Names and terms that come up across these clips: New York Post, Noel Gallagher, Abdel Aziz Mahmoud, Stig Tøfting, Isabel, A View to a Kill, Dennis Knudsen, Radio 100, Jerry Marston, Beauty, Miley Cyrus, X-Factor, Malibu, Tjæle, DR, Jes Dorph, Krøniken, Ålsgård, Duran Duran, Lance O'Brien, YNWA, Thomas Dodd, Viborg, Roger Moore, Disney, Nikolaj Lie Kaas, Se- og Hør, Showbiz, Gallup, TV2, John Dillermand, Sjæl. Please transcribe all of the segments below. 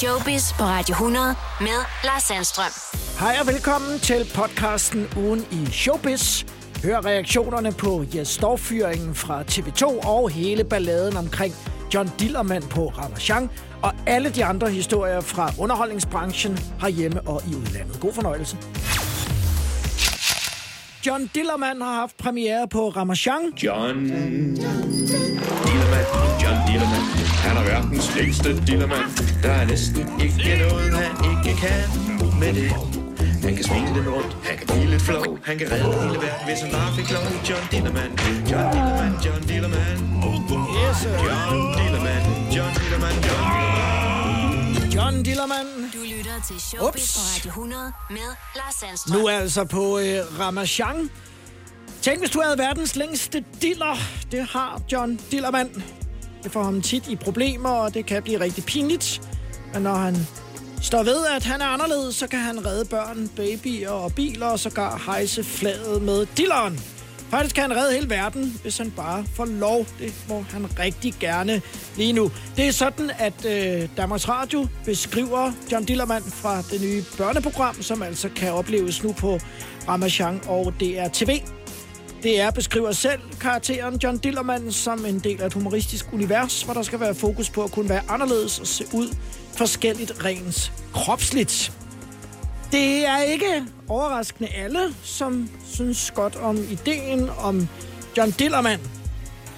Showbiz på Radio 100 med Lars Sandstrøm. Hej og velkommen til podcasten Ugen i Showbiz. Hør reaktionerne på Jes Dorph-fyringen fra TV2 og hele balladen omkring John Dillermand på Ramasjang og alle de andre historier fra underholdningsbranchen herhjemme og i udlandet. God fornøjelse. John Dillermand har haft premiere på Ramasjang. John Dillermand. Han er verdens længste dillermand. Der er næsten ikke noget, han ikke kan med det. Han kan svinge den rundt, han kan blive lidt flow. Han kan redde hele verden, hvis han bare fik lov. John Dillermand. John Dillermand. Du lytter til Showbiz på Radio 100 med Lars Sandstrøm. Nu er altså på Ramasjang. Tænk, hvis du havde verdens længste diller. Det har John Dillermand. Det får ham tit i problemer, og det kan blive rigtig pinligt. Men når han står ved, at han er anderledes, så kan han redde børn, babyer og biler, og sågar hejse flaget med dilleren. Faktisk kan han redde hele verden, hvis han bare får lov. Det må han rigtig gerne lige nu. Det er sådan, at Danmarks Radio beskriver John Dillermand fra det nye børneprogram, som altså kan opleves nu på Ramasjang og DR TV. DR beskriver selv karakteren John Dillermand som en del af et humoristisk univers, hvor der skal være fokus på at kunne være anderledes og se ud forskelligt rent kropsligt. Det er ikke overraskende alle, som synes godt om ideen om John Dillermand.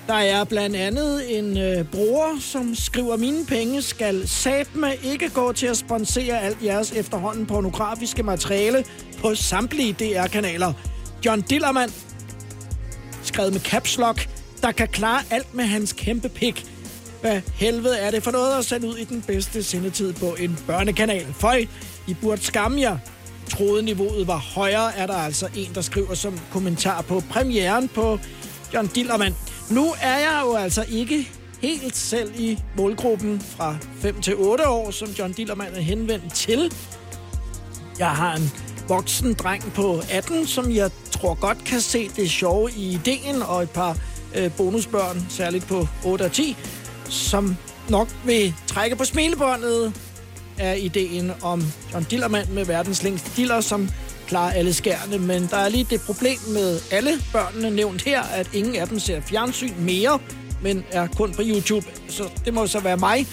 Der er blandt andet en bruger, som skriver, mine penge skal satme ikke gå til at sponsere alt jeres efterhånden pornografiske materiale på samtlige DR-kanaler. John Dillermand, skrevet med caps lock, der kan klare alt med hans kæmpe pik. Hvad helvede er det for noget at sende ud i den bedste sendetid på en børnekanal? Føj, I burde skamme jer. Troede niveauet var højere, er der altså en, der skriver som kommentar på premieren på John Dillermand. Nu er jeg jo altså ikke helt selv i målgruppen fra 5 til 8 år, som John Dillermand er henvendt til. Jeg har en voksen dreng på 18, som jeg tror godt kan se det sjove i ideen, og et par bonusbørn, særligt på 8 og 10, som nok vil trække på smilebåndet af ideen om John Dillermand med verdens længste diller, som klarer alle skærne. Men der er lige det problem med alle børnene nævnt her, at ingen af dem ser fjernsyn mere, men er kun på YouTube. Så det må så være mig,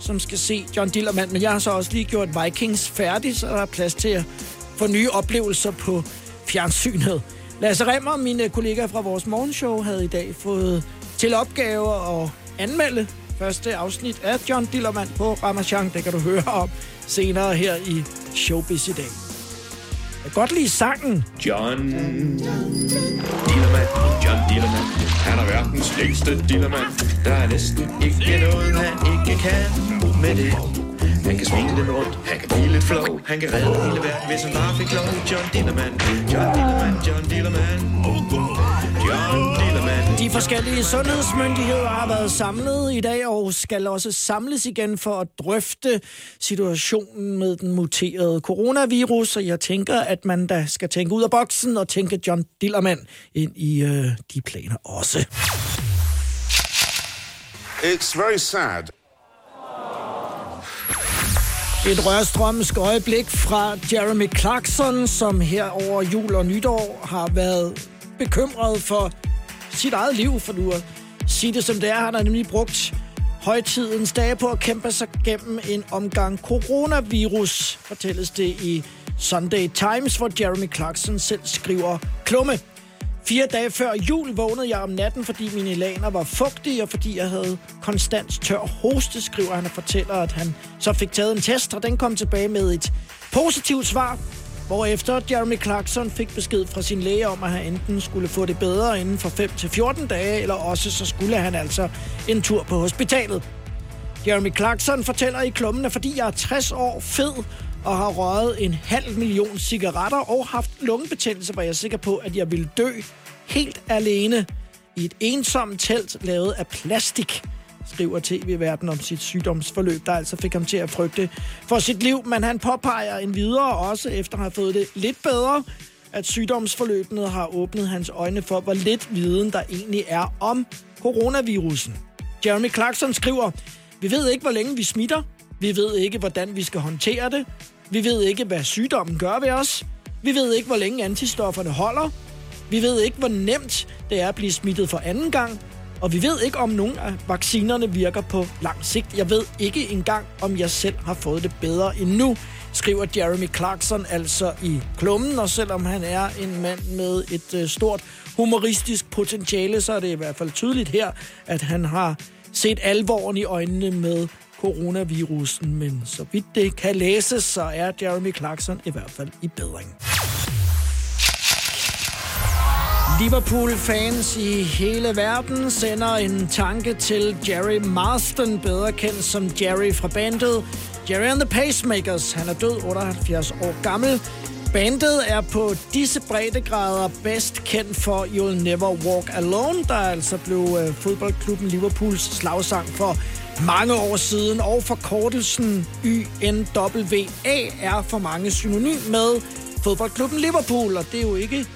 som skal se John Dillermand. Men jeg har så også lige gjort Vikings færdig, så der er plads til at få nye oplevelser på fjernsynet. Lasse Remmer, mine kollegaer fra vores morgenshow, havde i dag fået til opgave at anmelde første afsnit af John Dillermand på Ramasjang. Det kan du høre om senere her i Showbiz i dag. Jeg kan godt lide sangen. John Dillermand. Han er verdens længste dillermand. Der er næsten ikke noget, han ikke kan med det. Han kan svinge den rundt, han kan blive lidt flow. Han kan redde hele verden, hvis han bare fik lov. John Dillermand. De forskellige sundhedsmyndigheder har været samlet i dag og skal også samles igen for at drøfte situationen med den muterede coronavirus. Og jeg tænker, at man da skal tænke ud af boksen og tænke John Dillermand ind i de planer også. It's very sad. Et rørstrømsk øjeblik fra Jeremy Clarkson, som her over jul og nytår har været bekymret for sit eget liv, for nu at sige det som det er. Han har nemlig brugt højtidens dage på at kæmpe sig gennem en omgang coronavirus, fortælles det i Sunday Times, hvor Jeremy Clarkson selv skriver klumme. 4 dage før jul vågnede jeg om natten, fordi mine laner var fugtige, og fordi jeg havde konstant tør hoste, skriver han og fortæller, at han så fik taget en test, og den kom tilbage med et positivt svar, hvorefter Jeremy Clarkson fik besked fra sin læge om, at han enten skulle få det bedre inden for 5-14 dage, eller også så skulle han altså en tur på hospitalet. Jeremy Clarkson fortæller i klummen, at fordi jeg er 60 år fed, og har røget 500.000 cigaretter og haft lungebetændelse, var jeg sikker på, at jeg ville dø helt alene i et ensomt telt lavet af plastik, skriver TV-verden om sit sygdomsforløb, der altså fik ham til at frygte for sit liv. Men han påpeger endvidere også, efter at have fået det lidt bedre, at sygdomsforløbene har åbnet hans øjne for, hvor lidt viden der egentlig er om coronavirusen. Jeremy Clarkson skriver, vi ved ikke, hvor længe vi smitter. Vi ved ikke, hvordan vi skal håndtere det. Vi ved ikke, hvad sygdommen gør ved os. Vi ved ikke, hvor længe antistofferne holder. Vi ved ikke, hvor nemt det er at blive smittet for anden gang. Og vi ved ikke, om nogen af vaccinerne virker på lang sigt. Jeg ved ikke engang, om jeg selv har fået det bedre endnu, skriver Jeremy Clarkson altså i klummen. Og selvom han er en mand med et stort humoristisk potentiale, så er det i hvert fald tydeligt her, at han har set alvoren i øjnene med coronavirusen. Men så vidt det kan læses, så er Jeremy Clarkson i hvert fald i bedring. Liverpool-fans i hele verden sender en tanke til Jerry Marston, bedre kendt som Jerry fra bandet Gerry and the Pacemakers. Han er død, 78 år gammel. Bandet er på disse breddegrader bedst kendt for You'll Never Walk Alone, der altså blev fodboldklubben Liverpools slagsang for mange år siden, og forkortelsen YNWA er for mange synonym med fodboldklubben Liverpool, og det er jo ikke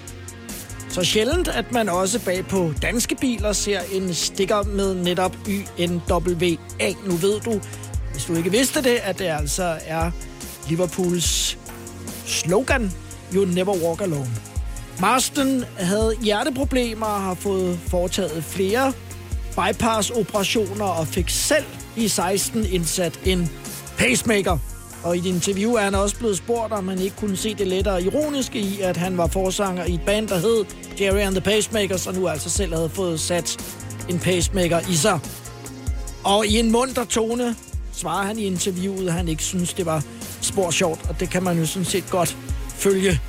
så sjældent, at man også bag på danske biler ser en sticker med netop YNWA. Nu ved du, hvis du ikke vidste det, at det altså er Liverpools slogan, You'll Never Walk Alone. Marston havde hjerteproblemer og har fået foretaget flere bypass-operationer og fik selv i 16 indsat en pacemaker. Og i et interview er han også blevet spurgt, om han ikke kunne se det lettere ironiske i, at han var forsanger i et band, der hed Gerry and the Pacemakers, og nu altså selv havde fået sat en pacemaker i sig. Og i en munter tone svarer han i interviewet, at han ikke synes, det var spor sjovt, og det kan man jo sådan set godt følge.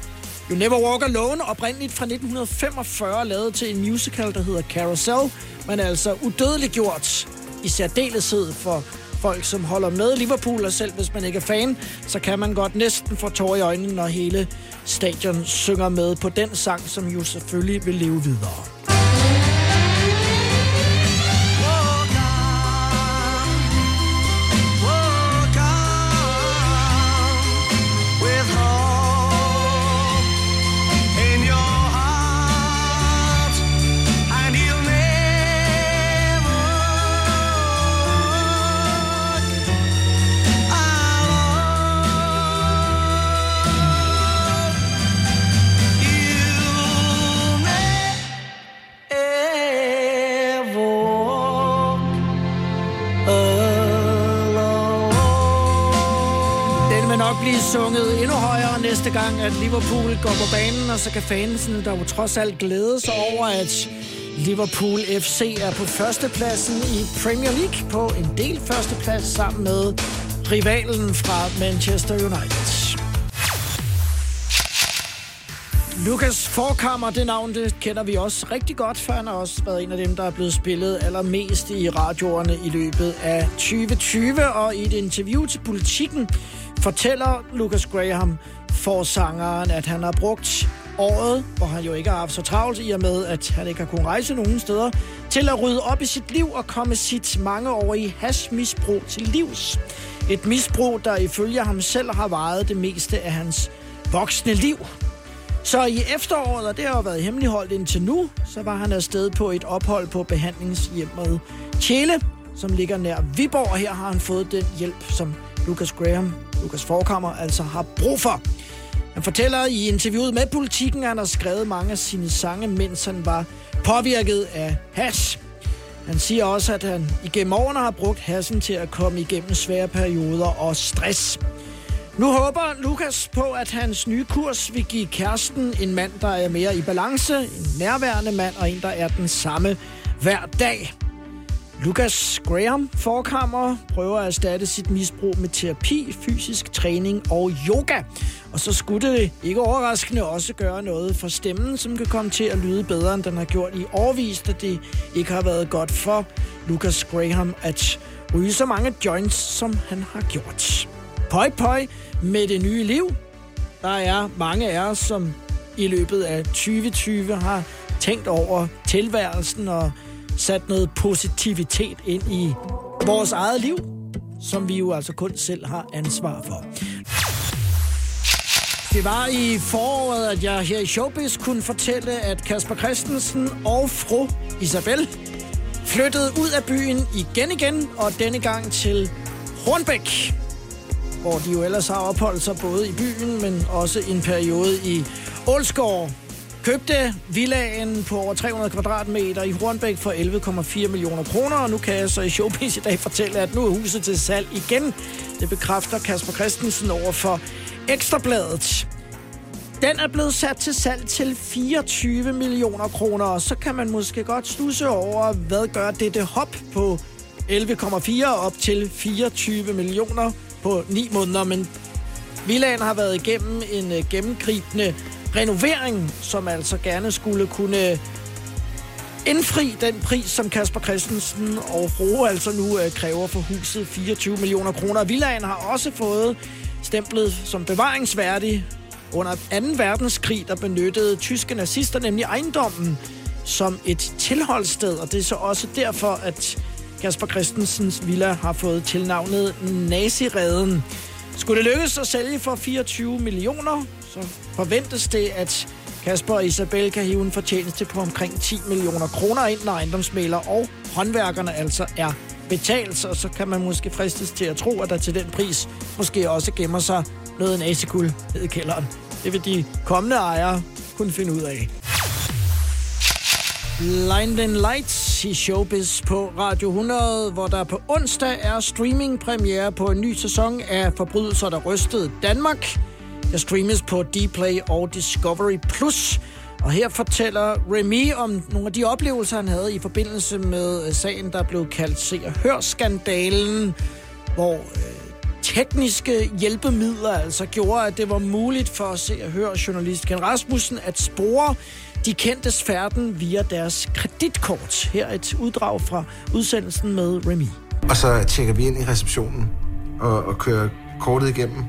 You'll Never Walk Alone, oprindeligt fra 1945, lavet til en musical, der hedder Carousel, men altså udødeliggjort i særdeleshed for folk, som holder med Liverpool, og selv hvis man ikke er fan, så kan man godt næsten få tårer i øjnene, når hele stadion synger med på den sang, som jo selvfølgelig vil leve videre. Sunget endnu højere næste gang, at Liverpool går på banen, og så kan fansene der jo trods alt glæde sig over, at Liverpool FC er på førstepladsen i Premier League, på en del førsteplads sammen med rivalen fra Manchester United. Lukas Forchhammer, det navn, det kender vi også rigtig godt, for han har også været en af dem, der er blevet spillet allermest i radioerne i løbet af 2020, og i et interview til Politiken fortæller Lukas Graham, forsangeren, at han har brugt året, hvor han jo ikke har haft så travlt i og med, at han ikke har kunnet rejse nogen steder, til at rydde op i sit liv og komme sit mangeårige hashmisbrug til livs. Et misbrug, der ifølge ham selv har varet det meste af hans voksne liv. Så i efteråret, og det har jo været hemmeligholdt indtil nu, så var han afsted på et ophold på behandlingshjemmet Tjæle, som ligger nær Viborg, og her har han fået den hjælp, som Lukas Graham, Lukas Forchhammer, altså har brug for. Han fortæller i interviewet med Politiken, at han har skrevet mange af sine sange, mens han var påvirket af hash. Han siger også, at han igennem årene har brugt hashen til at komme igennem svære perioder og stress. Nu håber Lukas på, at hans nye kurs vil give kæresten en mand, der er mere i balance, en nærværende mand og en, der er den samme hver dag. Lukas Graham Forchhammer prøver at erstatte sit misbrug med terapi, fysisk træning og yoga. Og så skulle det ikke overraskende også gøre noget for stemmen, som kan komme til at lyde bedre, end den har gjort i årevis, da det ikke har været godt for Lukas Graham at ryge så mange joints, som han har gjort. Pøj pøj med det nye liv. Der er mange af os, som i løbet af 2020 har tænkt over tilværelsen og sat noget positivitet ind i vores eget liv, som vi jo altså kun selv har ansvar for. Det var i foråret, at jeg her i Showbiz kunne fortælle, at Kasper Christensen og fru Isabel flyttede ud af byen igen, og denne gang til Hornbæk. hvor de jo ellers har opholdt sig både i byen, men også en periode i Ålsgård. Købte villaen på over 300 kvadratmeter i Hornbæk for 11,4 millioner kroner, og nu kan jeg så i Showbiz i dag fortælle, at nu er huset til salg igen. Det bekræfter Kasper Christensen over for Ekstrabladet. Den er blevet sat til salg til 24 millioner kroner, og så kan man måske godt stusse over, hvad gør dette hop på 11,4 op til 24 millioner på 9 måneder. Men villaen har været igennem en gennemgribende renovering, som altså gerne skulle kunne indfri den pris, som Kasper Christensen og Frohe altså nu kræver for huset, 24 millioner kroner. Villaen har også fået stemplet som bevaringsværdig. Under 2. verdenskrig, der benyttede tyske nazister nemlig ejendommen som et tilholdssted, og det er så også derfor, at Kasper Christensens villa har fået tilnavnet Naziræden. Skulle det lykkes at sælge for 24 millioner, så forventes det, at Kasper og Isabel kan hive en fortjeneste på omkring 10 millioner kroner ind, når ejendomsmæglere og håndværkerne altså er betalt, og så kan man måske fristes til at tro, at der til den pris måske også gemmer sig noget nasekuld ned i kælderen. Det vil de kommende ejere kunne finde ud af. Blinding Lights i Showbiz på Radio 100, hvor der på onsdag er streamingpremiere på en ny sæson af Forbrydelser, der rystede Danmark. Der streames på Dplay og Discovery+. Og her fortæller Remy om nogle af de oplevelser, han havde i forbindelse med sagen, der blev kaldt Se- og Hør-skandalen, hvor tekniske hjælpemidler altså gjorde, at det var muligt for at se og høre journalist Ken Rasmussen at spore de kendtes færden via deres kreditkort. Her et uddrag fra udsendelsen med Remy. Og så tjekker vi ind i receptionen og kører kortet igennem,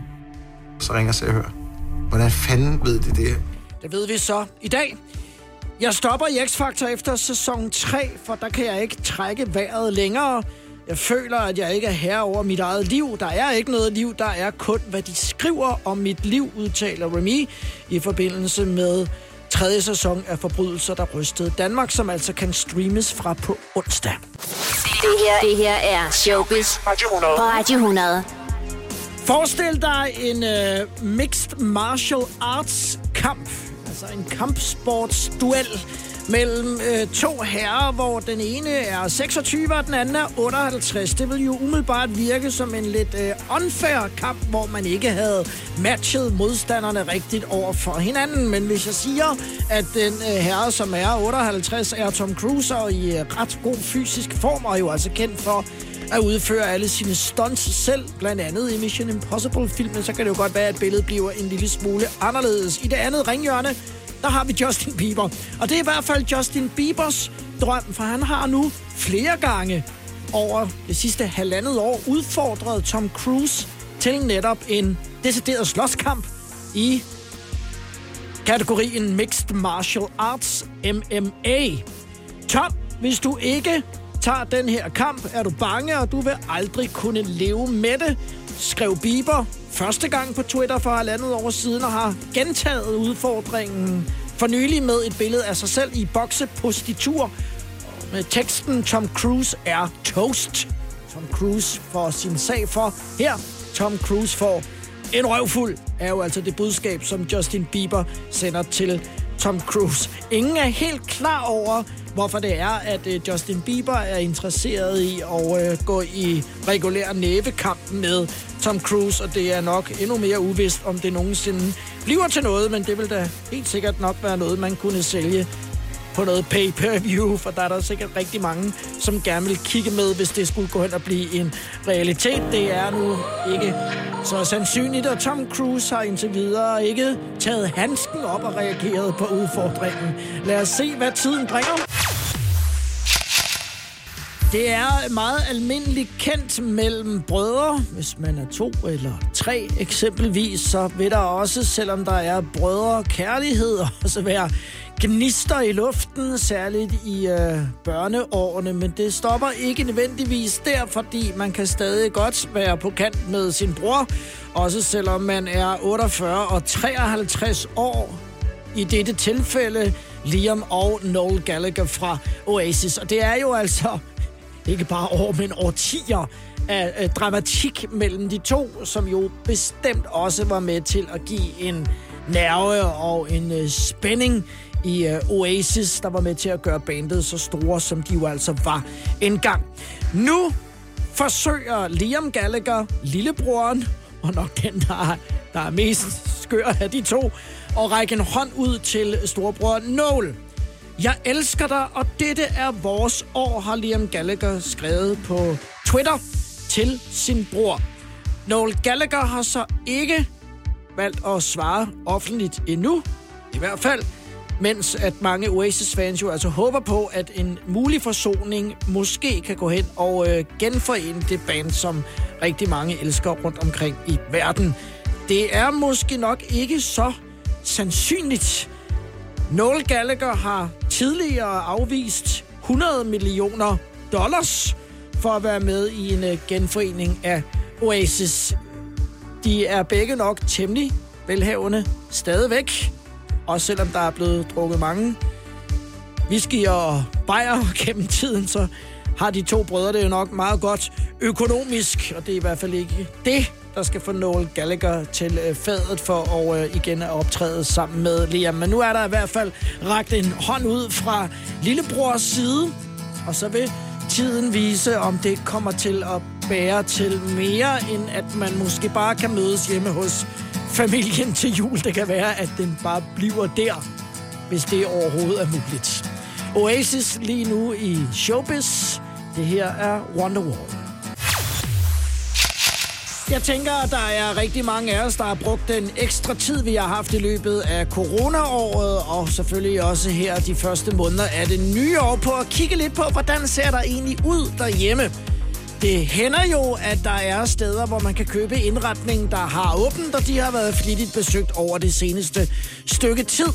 så ringer Se og Hør. Hvordan fanden ved de det? Det ved vi så i dag. Jeg stopper i X-Factor efter sæson 3, for der kan jeg ikke trække vejret længere. Jeg føler, at jeg ikke er herre over mit eget liv. Der er ikke noget liv, der er kun, hvad de skriver om mit liv, udtaler Remy i forbindelse med 3. sæson af Forbrydelser, der rystede Danmark, som altså kan streames fra på onsdag. Det her er Showbiz på Radio 100. Forestil dig en mixed martial arts kamp, altså en kampsportsduel, mellem to herrer, hvor den ene er 26, og den anden er 58. Det vil jo umiddelbart virke som en lidt unfair kamp, hvor man ikke havde matchet modstanderne rigtigt over for hinanden. Men hvis jeg siger, at den herre, som er 58, er Tom Cruise og i ret god fysisk form, og jo altså kendt for at udføre alle sine stunts selv, blandt andet i Mission Impossible-filmen, så kan det jo godt være, at billedet bliver en lille smule anderledes. I det andet ringhjørne, der har vi Justin Bieber. Og det er i hvert fald Justin Biebers drøm, for han har nu flere gange over det sidste halvandet år udfordret Tom Cruise til netop en decideret slåskamp i kategorien Mixed Martial Arts, MMA. Tom, hvis du ikke tager den her kamp, er du bange, og du vil aldrig kunne leve med det, skrev Bieber første gang på Twitter for halvandet år siden, og har gentaget udfordringen for nylig med et billede af sig selv i boksepositur med teksten Tom Cruise er toast. Tom Cruise får sin sag for her. Tom Cruise får en røvfuld, er jo altså det budskab, som Justin Bieber sender til Tom Cruise. Ingen er helt klar over, hvorfor det er, at Justin Bieber er interesseret i at gå i regulær nævekamp med Tom Cruise, og det er nok endnu mere uvist, om det nogensinde bliver til noget, men det vil da helt sikkert nok være noget, man kunne sælge på noget pay-per-view, for der er der sikkert rigtig mange, som gerne vil kigge med, hvis det skulle gå hen og blive en realitet. Det er nu ikke så sandsynligt, og Tom Cruise har indtil videre ikke taget handsken op og reageret på udfordringen. Lad os se, hvad tiden bringer. Det er meget almindeligt kendt mellem brødre. Hvis man er 2 eller 3 eksempelvis, så vil der også, selvom der er brødrekærlighed, også være gnister i luften, særligt i børneårene. Men det stopper ikke nødvendigvis der, fordi man kan stadig godt være på kant med sin bror, også selvom man er 48 og 53 år. I dette tilfælde Liam og Noel Gallagher fra Oasis. Og det er jo altså ikke bare år, men årtier, af dramatik mellem de to, som jo bestemt også var med til at give en nerve og en spænding i Oasis, der var med til at gøre bandet så store, som de jo altså var engang. Nu forsøger Liam Gallagher, lillebroren, og nok den, der er mest skør af de to, og række en hånd ud til storebror Noel. Jeg elsker dig, og dette er vores år, har Liam Gallagher skrevet på Twitter til sin bror. Noel Gallagher har så ikke valgt at svare offentligt endnu, i hvert fald, mens at mange Oasis-fans jo altså håber på, at en mulig forsoning måske kan gå hen og genforene det band, som rigtig mange elsker rundt omkring i verden. Det er måske nok ikke så sandsynligt. Noel Gallagher har tidligere afvist $100 million for at være med i en genforening af Oasis. De er begge nok temmelig velhavende stadigvæk, også selvom der er blevet drukket mange whisky og bajer gennem tiden, så har de to brødre det jo nok meget godt økonomisk, og det er i hvert fald ikke det, der skal få Noel Gallagher til fadet for at igen at optræde sammen med Liam. Men nu er der i hvert fald rakt en hånd ud fra lillebrors side, og så vil tiden vise, om det kommer til at bære til mere, end at man måske bare kan mødes hjemme hos familien til jul. Det kan være, at den bare bliver der, hvis det overhovedet er muligt. Oasis lige nu i Showbiz. Det her er Wonderwall. Jeg tænker, at der er rigtig mange af os, der har brugt den ekstra tid, vi har haft i løbet af coronaåret, og selvfølgelig også her de første måneder af det nye år, på at kigge lidt på, hvordan ser der egentlig ud derhjemme. Det hænder jo, at der er steder, hvor man kan købe indretning, der har åbent, og de har været flittigt besøgt over det seneste stykke tid.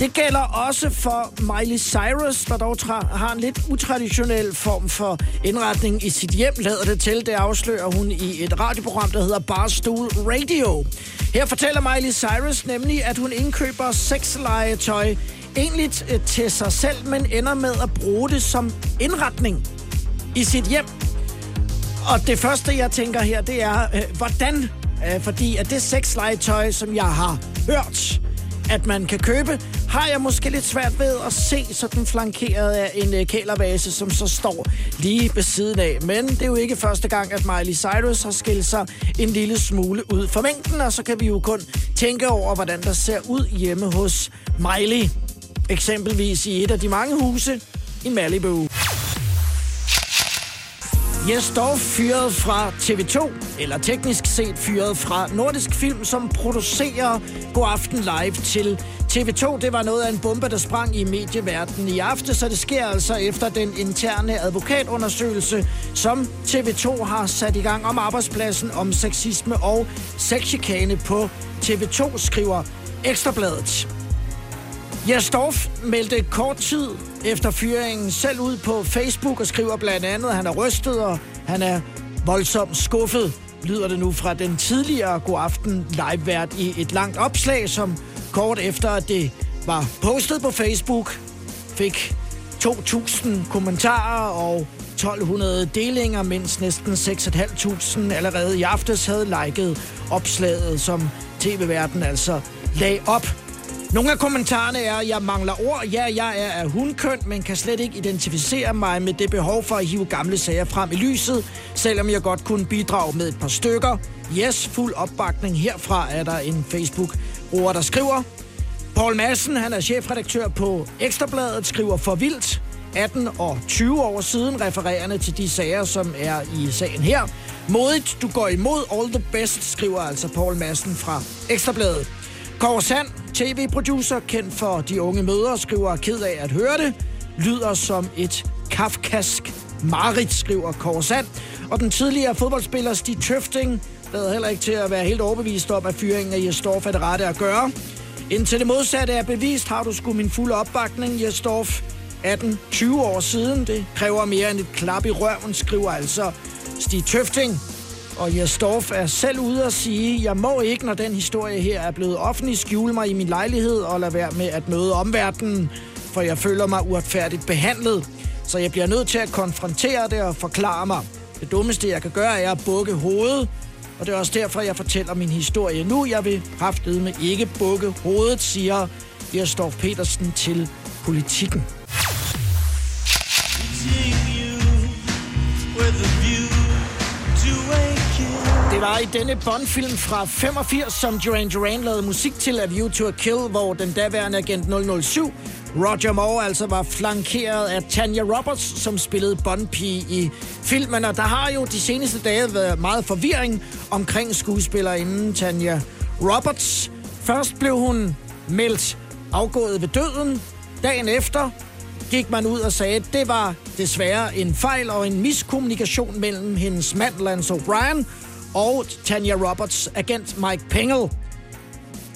Det gælder også for Miley Cyrus, der dog har en lidt utraditionel form for indretning i sit hjem, lader det til. Det afslører hun i et radioprogram, der hedder Barstool Radio. Her fortæller Miley Cyrus nemlig, at hun indkøber sexlegetøj egentlig til sig selv, men ender med at bruge det som indretning i sit hjem. Og det første, jeg tænker her, det er, hvordan? Fordi at det sexlegetøj, som jeg har hørt, at man kan købe, har jeg måske lidt svært ved at se sådan flankeret af en kælervase, som så står lige ved siden af. Men det er jo ikke første gang, at Miley Cyrus har skilt sig en lille smule ud fra mængden, og så kan vi jo kun tænke over, hvordan der ser ud hjemme hos Miley. Eksempelvis i et af de mange huse i Malibu. Jes Dorph fyret fra TV2, eller teknisk set fyret fra Nordisk Film, som producerer God Aften Live til TV2. Det var noget af en bombe, der sprang i medieverdenen i aften, så det sker altså efter den interne advokatundersøgelse, som TV2 har sat i gang om arbejdspladsen, om sexisme og sexchikane på TV2, skriver Ekstrabladet. Jes Dorph meldte kort tid efter fyringen selv ud på Facebook og skriver blandt andet, at han er rystet og han er voldsomt skuffet, lyder det nu fra den tidligere God Aften Live-vært i et langt opslag, som kort efter, at det var postet på Facebook, fik 2.000 kommentarer og 1.200 delinger, mens næsten 6.500 allerede i aftes havde liket opslaget, som tv-verden altså lagde op. Nogle af kommentarerne er, at jeg mangler ord. Ja, jeg er af hundkøn, men kan slet ikke identificere mig med det behov for at hive gamle sager frem i lyset, selvom jeg godt kunne bidrage med et par stykker. Yes, fuld opbakning herfra, er der en Facebook-bruger, der skriver. Poul Madsen, han er chefredaktør på Ekstrabladet, skriver for vildt. 18 og 20 år siden, refererende til de sager, som er i sagen her. Modigt, du går imod. All the best, skriver altså Poul Madsen fra Ekstrabladet. Kåre Sand, tv-producer, kendt for De Unge Mødre, skriver ked af at høre det. Lyder som et kafkask mareridt, skriver Kåre Sand. Og den tidligere fodboldspiller Stig Tøfting lader heller ikke til at være helt overbevist om, at fyringen af Jes Dorph er det rette at gøre. Indtil det modsatte er bevist, har du sgu min fulde opbakning, Jes Dorph. 18-20 år siden, det kræver mere end et klap i røven, skriver altså Stig Tøfting. Og Jes Dorph er selv ude at sige, jeg må ikke, når den historie her er blevet offentlig, skjule mig i min lejlighed og lade være med at møde omverdenen, for jeg føler mig uretfærdigt behandlet. Så jeg bliver nødt til at konfrontere det og forklare mig. Det dummeste, jeg kan gøre, er at bukke hovedet. Og det er også derfor, jeg fortæller min historie nu. Jeg vil kraftedme ikke bukke hovedet, siger Jes Dorph Petersen til Politikken. Det var i denne Bond-film fra 85, som Duran Duran lavede musik til A View to a Kill, hvor den daværende agent 007, Roger Moore, altså var flankeret af Tanya Roberts, som spillede Bond-pige i filmen. Og der har jo de seneste dage været meget forvirring omkring skuespillerinden Tanya Roberts. Først blev hun meldt afgået ved døden. Dagen efter gik man ud og sagde, at det var desværre en fejl og en miskommunikation mellem hendes mand, Lance O'Brien, og Tanya Roberts agent Mike Pengel.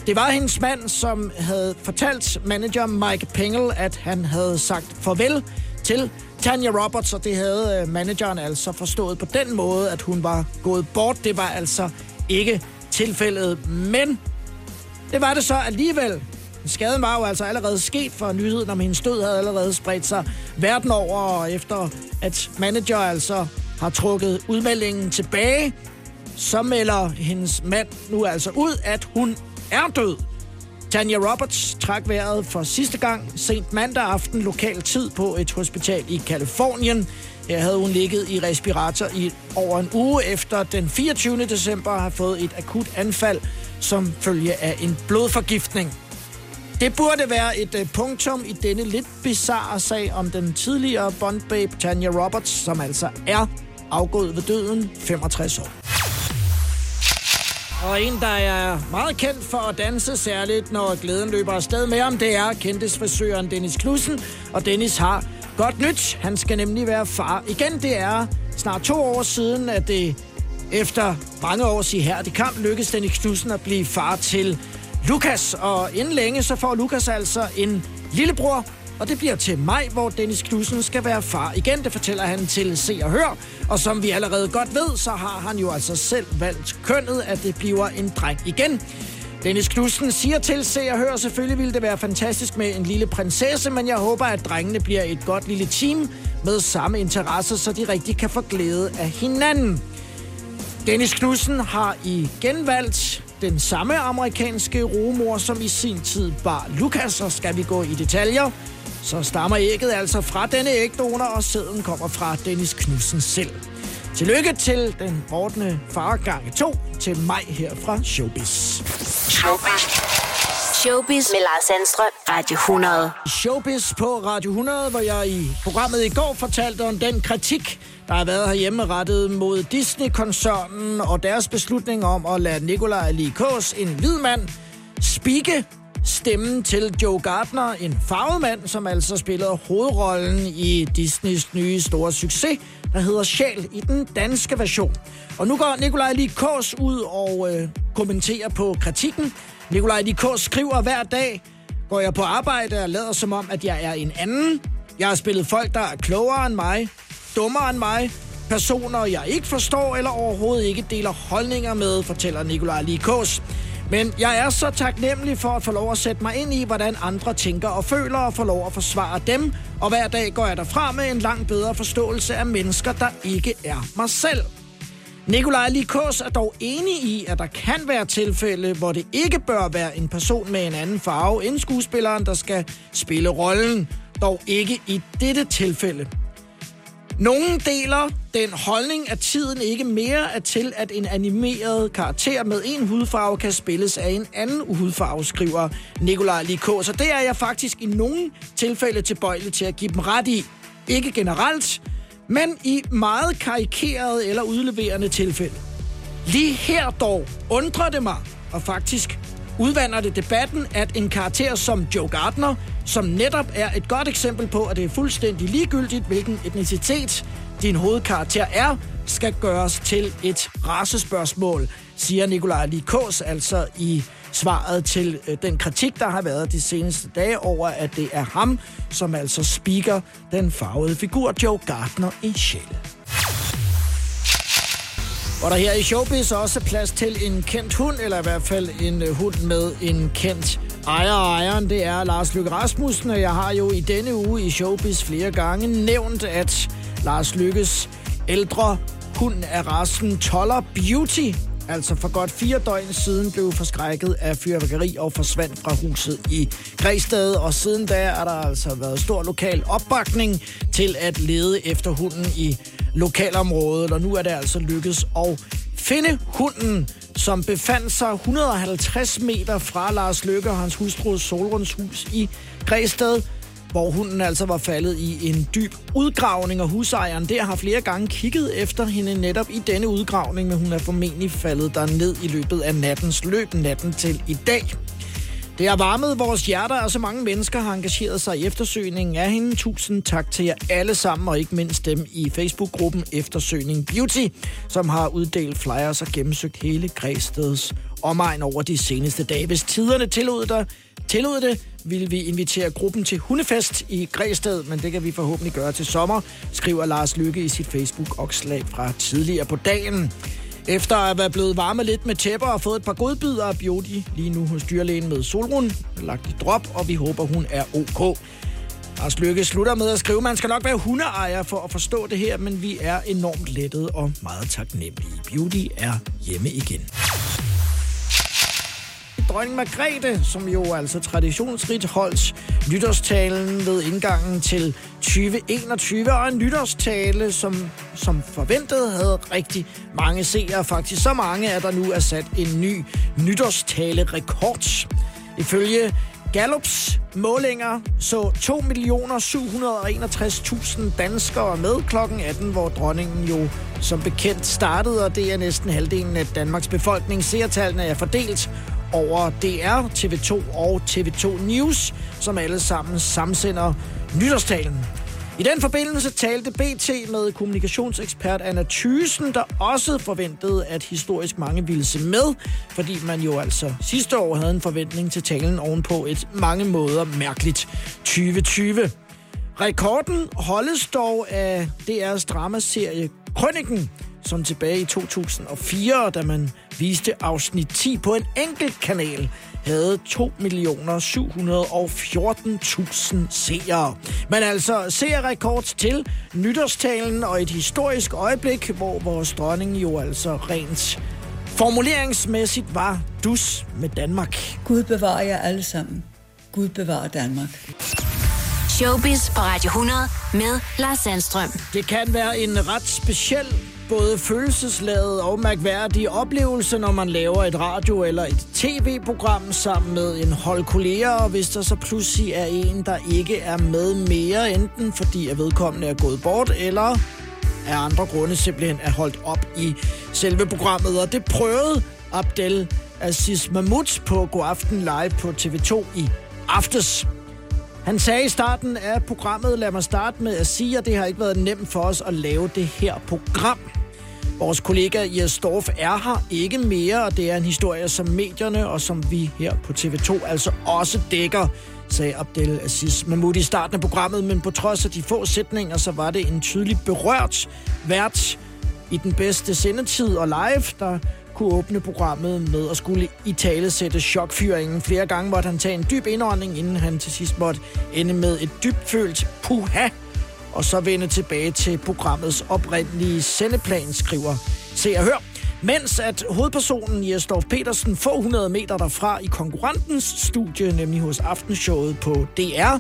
Det var hendes mand, som havde fortalt manager Mike Pengel, at han havde sagt farvel til Tanya Roberts, og det havde manageren altså forstået på den måde, at hun var gået bort. Det var altså ikke tilfældet, men det var det så alligevel. Skaden var jo altså allerede sket, for nyheden om hendes død havde allerede spredt sig verden over, og efter at manager altså har trukket udmeldingen tilbage, så melder hendes mand nu altså ud, at hun er død. Tanya Roberts trak vejret for sidste gang sent mandag aften lokal tid på et hospital i Californien. Her havde hun ligget i respirator i over en uge efter den 24. december har fået et akut anfald som følge af en blodforgiftning. Det burde være et punktum i denne lidt bizarre sag om den tidligere Bond-babe Tanya Roberts, som altså er afgået ved døden, 65 år. Og en, der er meget kendt for at danse, særligt når glæden løber afsted med ham, det er kendtisfrisøren Dennis Knudsen. Og Dennis har godt nyt. Han skal nemlig være far igen. Det er snart 2 år siden, at det efter mange års ihærdig kamp lykkedes Dennis Knudsen at blive far til Lukas, og inden længe så får Lukas altså en lillebror, og det bliver til maj, hvor Dennis Knudsen skal være far igen. Det fortæller han til Se- og Hør, og som vi allerede godt ved, så har han jo altså selv valgt kønnet, at det bliver en dreng igen. Dennis Knudsen siger til Se- og Hør, selvfølgelig ville det være fantastisk med en lille prinsesse, men jeg håber, at drengene bliver et godt lille team med samme interesser, så de rigtig kan få glæde af hinanden. Dennis Knudsen har igen valgt den samme amerikanske rugemor, som i sin tid bar Lukas, og skal vi gå i detaljer, så stammer ægget altså fra denne ægdonor, og sæden kommer fra Dennis Knudsen selv. Tillykke til den vortende far gange 2 til maj her fra Showbiz. Showbiz med Lars Sandstrøm, Radio 100. Showbiz på Radio 100, hvor jeg i programmet i går fortalte om den kritik, der har været herhjemme rettet mod Disney-koncernen og deres beslutning om at lade Nikolaj Lie Kaas, en hvid mand, spikke stemmen til Joe Gardner, en farvet mand, som altså spillede hovedrollen i Disneys nye store succes, der hedder Sjæl, i den danske version. Og nu går Nikolaj Lie Kaas ud og kommenterer på kritikken. Nikolaj Lie Kaas skriver: hver dag går jeg på arbejde og lader som om, at jeg er en anden. Jeg har spillet folk, der er klogere end mig, dummere end mig, personer, jeg ikke forstår eller overhovedet ikke deler holdninger med, fortæller Nikolaj Lie Kaas. Men jeg er så taknemmelig for at få lov at sætte mig ind i, hvordan andre tænker og føler, og få lov at forsvare dem. Og hver dag går jeg derfra med en langt bedre forståelse af mennesker, der ikke er mig selv. Nikolaj Lie Kaas er dog enig i, at der kan være tilfælde, hvor det ikke bør være en person med en anden farve end skuespilleren, der skal spille rollen. Dog ikke i dette tilfælde. Nogle deler den holdning, at tiden ikke mere er til, at en animeret karakter med en hudfarve kan spilles af en anden hudfarve, skriver Nikolaj Lie Kaas. Så det er jeg faktisk i nogle tilfælde tilbøjelig til at give dem ret i. Ikke generelt, men i meget karikerede eller udleverende tilfælde. Lige her dog undrer det mig, og faktisk udvander det debatten, at en karakter som Joe Gardner, som netop er et godt eksempel på, at det er fuldstændig ligegyldigt, hvilken etnicitet din hovedkarakter er, skal gøres til et racespørgsmål, siger Nikolaj Lie Kaas altså i svaret til den kritik, der har været de seneste dage over, at det er ham, som altså speaker den farvede figur Joe Gardner i Sjæl. Og der her i Showbiz også plads til en kendt hund, eller i hvert fald en hund med en kendt ejer. Ejeren, det er Lars Løkke Rasmussen, og jeg har jo i denne uge i Showbiz flere gange nævnt, at Lars Løkkes ældre Hunden af racen toller Beauty, altså for godt 4 døgn siden, blev forskrækket af fyrværkeri og forsvandt fra huset i Græsted. Og siden da har der altså været stor lokal opbakning til at lede efter hunden i lokalområdet. Og nu er det altså lykkedes at finde hunden, som befandt sig 150 meter fra Lars Løkke og hans hustrus Solrundshus i Græsted, hvor hunden altså var faldet i en dyb udgravning, og husejeren der har flere gange kigget efter hende netop i denne udgravning, men hun er formentlig faldet derned i løbet af natten til i dag. Det har varmet vores hjerter, og så mange mennesker har engageret sig i eftersøgningen af hende. Tusind tak til jer alle sammen, og ikke mindst dem i Facebook-gruppen Eftersøgning Beauty, som har uddelt flyers og gennemsøgt hele Græsteds omegn over de seneste dage. Hvis tiderne tillod det, vil vi invitere gruppen til hundefest i Græsted, men det kan vi forhåbentlig gøre til sommer, skriver Lars Løkke i sit Facebook-opslag fra tidligere på dagen. Efter at være blevet varmet lidt med tæpper og fået et par godbidder af Beauty, lige nu hos dyrlægen med Solrun, lagt i drop, og vi håber, hun er ok. Lars Løkke slutter med at skrive, man skal nok være hundeejer for at forstå det her, men vi er enormt lettede og meget taknemmelige. Beauty er hjemme igen. Dronning Margrethe, som jo altså traditionsrigt holdt nytårstalen ved indgangen til 2021, og en nytårstale, som forventet havde rigtig mange seere. Faktisk så mange, at der nu er sat en ny nytårstale-rekord. Ifølge Gallups målinger så 2.761.000 danskere med klokken 18, hvor dronningen jo som bekendt startede, og det er næsten halvdelen af Danmarks befolkning. Seertallene er fordelt over DR, TV2 og TV2 News, som alle sammen samsender nytårstalen. I den forbindelse talte BT med kommunikationsekspert Anna Thyssen, der også forventede, at historisk mange ville se med, fordi man jo altså sidste år havde en forventning til talen ovenpå et mange måder mærkeligt 2020. Rekorden holdes dog af DR's dramaserie Krøniken, som tilbage i 2004, da man viste afsnit 10 på en enkelt kanal, havde 2.714.000 seere. Men altså seerrekord til nytårstalen og et historisk øjeblik, hvor vores dronning jo altså rent formuleringsmæssigt var dus med Danmark. Gud bevarer jer alle sammen. Gud bevarer Danmark. Showbiz på Radio 100 med Lars Sandstrøm. Det kan være en ret speciel, både følelsesladet og mærkværdige oplevelse, når man laver et radio- eller et tv-program sammen med en hold kolleger, og hvis der så pludselig er en, der ikke er med mere, enten fordi at vedkommende er gået bort, eller af andre grunde simpelthen er holdt op i selve programmet. Og det prøvede Abdel Aziz Mahmoud på God Aften Live på TV2 i aftes. Han sagde i starten af programmet, lad mig starte med at sige, at det har ikke været nemt for os at lave det her program. Vores kollega Jes Dorph er her ikke mere, og det er en historie som medierne og som vi her på TV2 altså også dækker, sagde Abdel Aziz Mahmoud i starten af programmet. Men på trods af de få sætninger, så var det en tydeligt berørt vært i den bedste sendetid og live, der kunne åbne programmet med at skulle i tale sætte chokfyringen. Flere gange måtte han tage en dyb indånding, inden han til sidst måtte ende med et dybfølt puha, og så vende tilbage til programmets oprindelige sendeplan, skriver Se- og Hør. Mens at hovedpersonen Jes Dorph Petersen få 100 meter derfra i konkurrentens studie, nemlig hos aftenshowet på DR,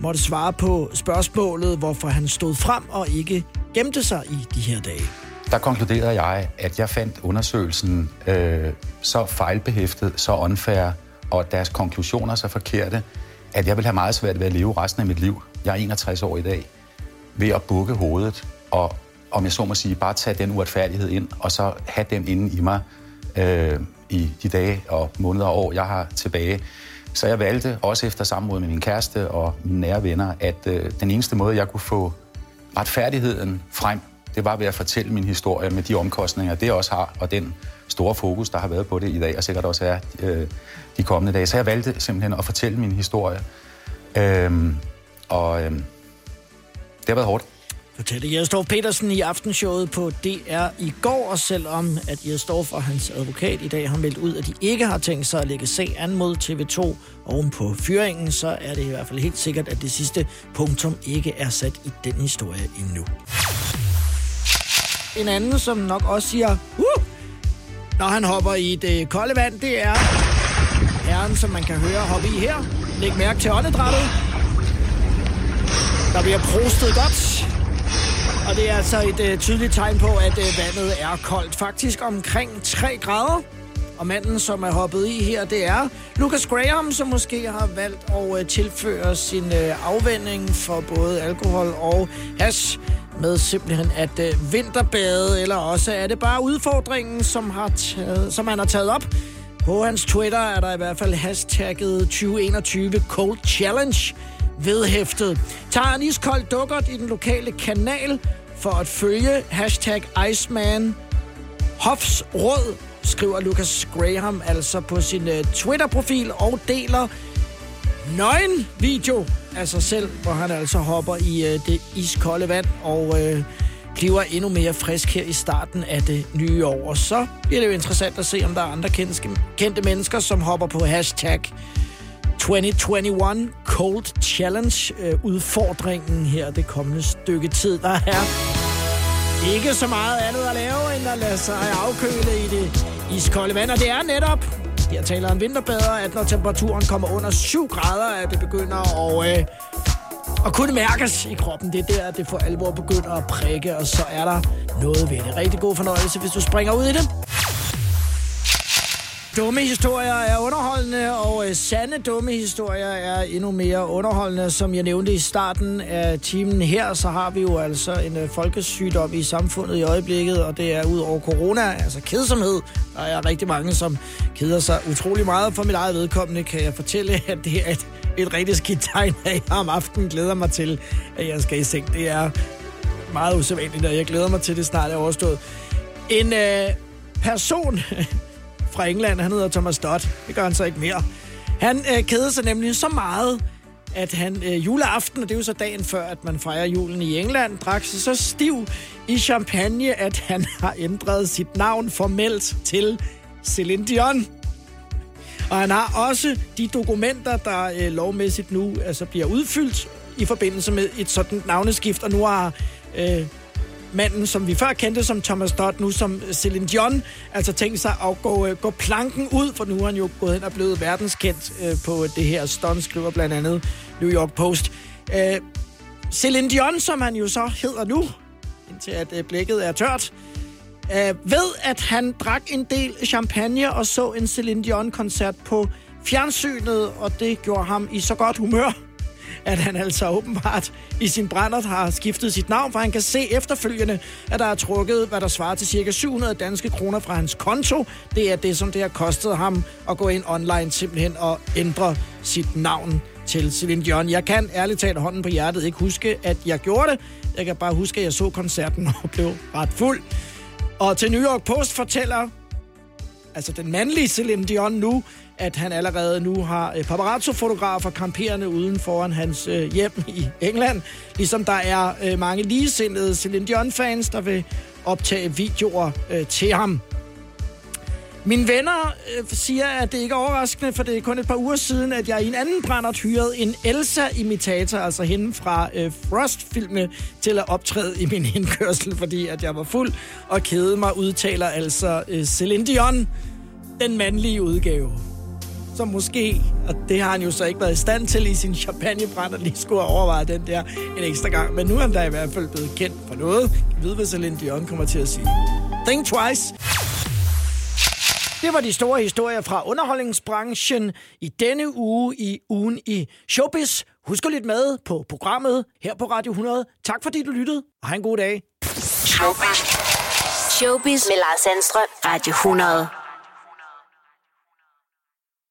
måtte svare på spørgsmålet, hvorfor han stod frem og ikke gemte sig i de her dage. Der konkluderede jeg, at jeg fandt undersøgelsen så fejlbehæftet, så unfair, og deres konklusioner så forkerte, at jeg vil have meget svært ved at leve resten af mit liv. Jeg er 61 år i dag, ved at bukke hovedet, og om jeg så må sige, bare tage den uretfærdighed ind, og så have den inde i mig i de dage og måneder og år, jeg har tilbage. Så jeg valgte, også efter samråd med min kæreste og mine nære venner, at den eneste måde, jeg kunne få retfærdigheden frem, det var ved at fortælle min historie med de omkostninger, det også har, og den store fokus, der har været på det i dag, og sikkert også er de kommende dage. Så jeg valgte simpelthen at fortælle min historie, det har været hårdt. Fortæller Jes Dorph Petersen i aftenshowet på DR i går, og selvom at Jes Dorph og hans advokat i dag har meldt ud, at de ikke har tænkt sig at lægge sag an mod TV2 oven på fyringen, så er det i hvert fald helt sikkert, at det sidste punktum ikke er sat i den historie endnu. En anden, som nok også siger, når han hopper i det kolde vand, det er herren, som man kan høre hoppe i her. Læg mærke til åndedrættet. Der bliver prostet godt. Og det er altså et tydeligt tegn på, at vandet er koldt. Faktisk omkring 3 grader. Og manden, som er hoppet i her, det er Lukas Graham, som måske har valgt at tilføre sin afvænning for både alkohol og hash med simpelthen at vinterbade, eller også er det bare udfordringen, som han har taget op. På hans Twitter er der i hvert fald hashtagget 2021 Cold Challenge vedhæftet. Tager en iskold dukkert i den lokale kanal for at følge hashtag Iceman Hofs Råd, skriver Lukas Graham altså på sin Twitter-profil og deler nøgen-video af sig selv, hvor han altså hopper i det iskolde vand og bliver endnu mere frisk her i starten af det nye år. Og så bliver det jo interessant at se, om der er andre kendte mennesker, som hopper på hashtag 2021 Cold Challenge udfordringen her det kommende stykke tid, der er. Ikke så meget andet at lave, end at lade sig afkøle i det iskolde vand. Og det er netop, der taler en vinterbader, at når temperaturen kommer under 7 grader, at det begynder at kunne mærkes i kroppen. Det er der, det for alvor begynder at prikke, og så er der noget ved det. Rigtig god fornøjelse, hvis du springer ud i det. Dumme historier er underholdende, og sande dumme historier er endnu mere underholdende. Som jeg nævnte i starten af timen her, så har vi jo altså en folkesygdom i samfundet i øjeblikket, og det er ud over corona, altså kedsomhed. Der er rigtig mange, som keder sig utrolig meget. For mit eget vedkommende kan jeg fortælle, at det er et rigtig skidt tegn, at jeg om aftenen glæder mig til, at jeg skal i seng. Det er meget usædvanligt, og jeg glæder mig til, det snart er overstået. En person fra England, han hedder Thomas Dodd. Det gør han så ikke mere. Han keder sig nemlig så meget, at han juleaften, og det er jo så dagen før, at man fejrer julen i England, drak sig så stiv i champagne, at han har ændret sit navn formelt til Celine Dion. Og han har også de dokumenter, der lovmæssigt nu altså bliver udfyldt i forbindelse med et sådan navneskift, og nu har manden, som vi før kendte som Thomas Dodd, nu som Celine Dion, altså tænkte sig at gå planken ud, for nu er han jo gået hen og blevet verdenskendt på det her stunt, skriver blandt andet New York Post. Celine Dion, som han jo så hedder nu, indtil at blækket er tørt, ved at han drak en del champagne og så en Celine Dion-koncert på fjernsynet, og det gjorde ham i så godt humør, at han altså åbenbart i sin brændert har skiftet sit navn, for han kan se efterfølgende, at der er trukket, hvad der svarer til cirka 700 danske kroner fra hans konto. Det er det, som det har kostet ham at gå ind online simpelthen og ændre sit navn til Celine Dion. Jeg kan ærligt talt hånden på hjertet ikke huske, at jeg gjorde det. Jeg kan bare huske, at jeg så koncerten og blev ret fuld. Og til New York Post fortæller altså den mandlige Celine Dion nu, at han allerede nu har paparazzo-fotografer kamperende uden foran hans hjem i England. Ligesom der er mange ligesindede Celine Dion-fans, der vil optage videoer til ham. Mine venner siger, at det ikke er overraskende, for det er kun et par uger siden, at jeg i en anden brændert hyrede en Elsa-imitator, altså hende fra Frost-filmene, til at optræde i min indkørsel, fordi at jeg var fuld og kede mig, udtaler altså Celine Dion, den mandlige udgave. Som måske, og det har han jo så ikke været i stand til i sin champagnebrænder, lige skulle have overvejet den der en ekstra gang. Men nu er han da i hvert fald blevet kendt for noget. Jeg ved, hvad Celine Dion kommer til at sige. Think twice. Det var de store historier fra underholdningsbranchen i denne uge i ugen i Showbiz. Husk at lytte med på programmet her på Radio 100. Tak fordi du lyttede, og have en god dag. Showbiz med Lars Sandstrøm, Radio 100.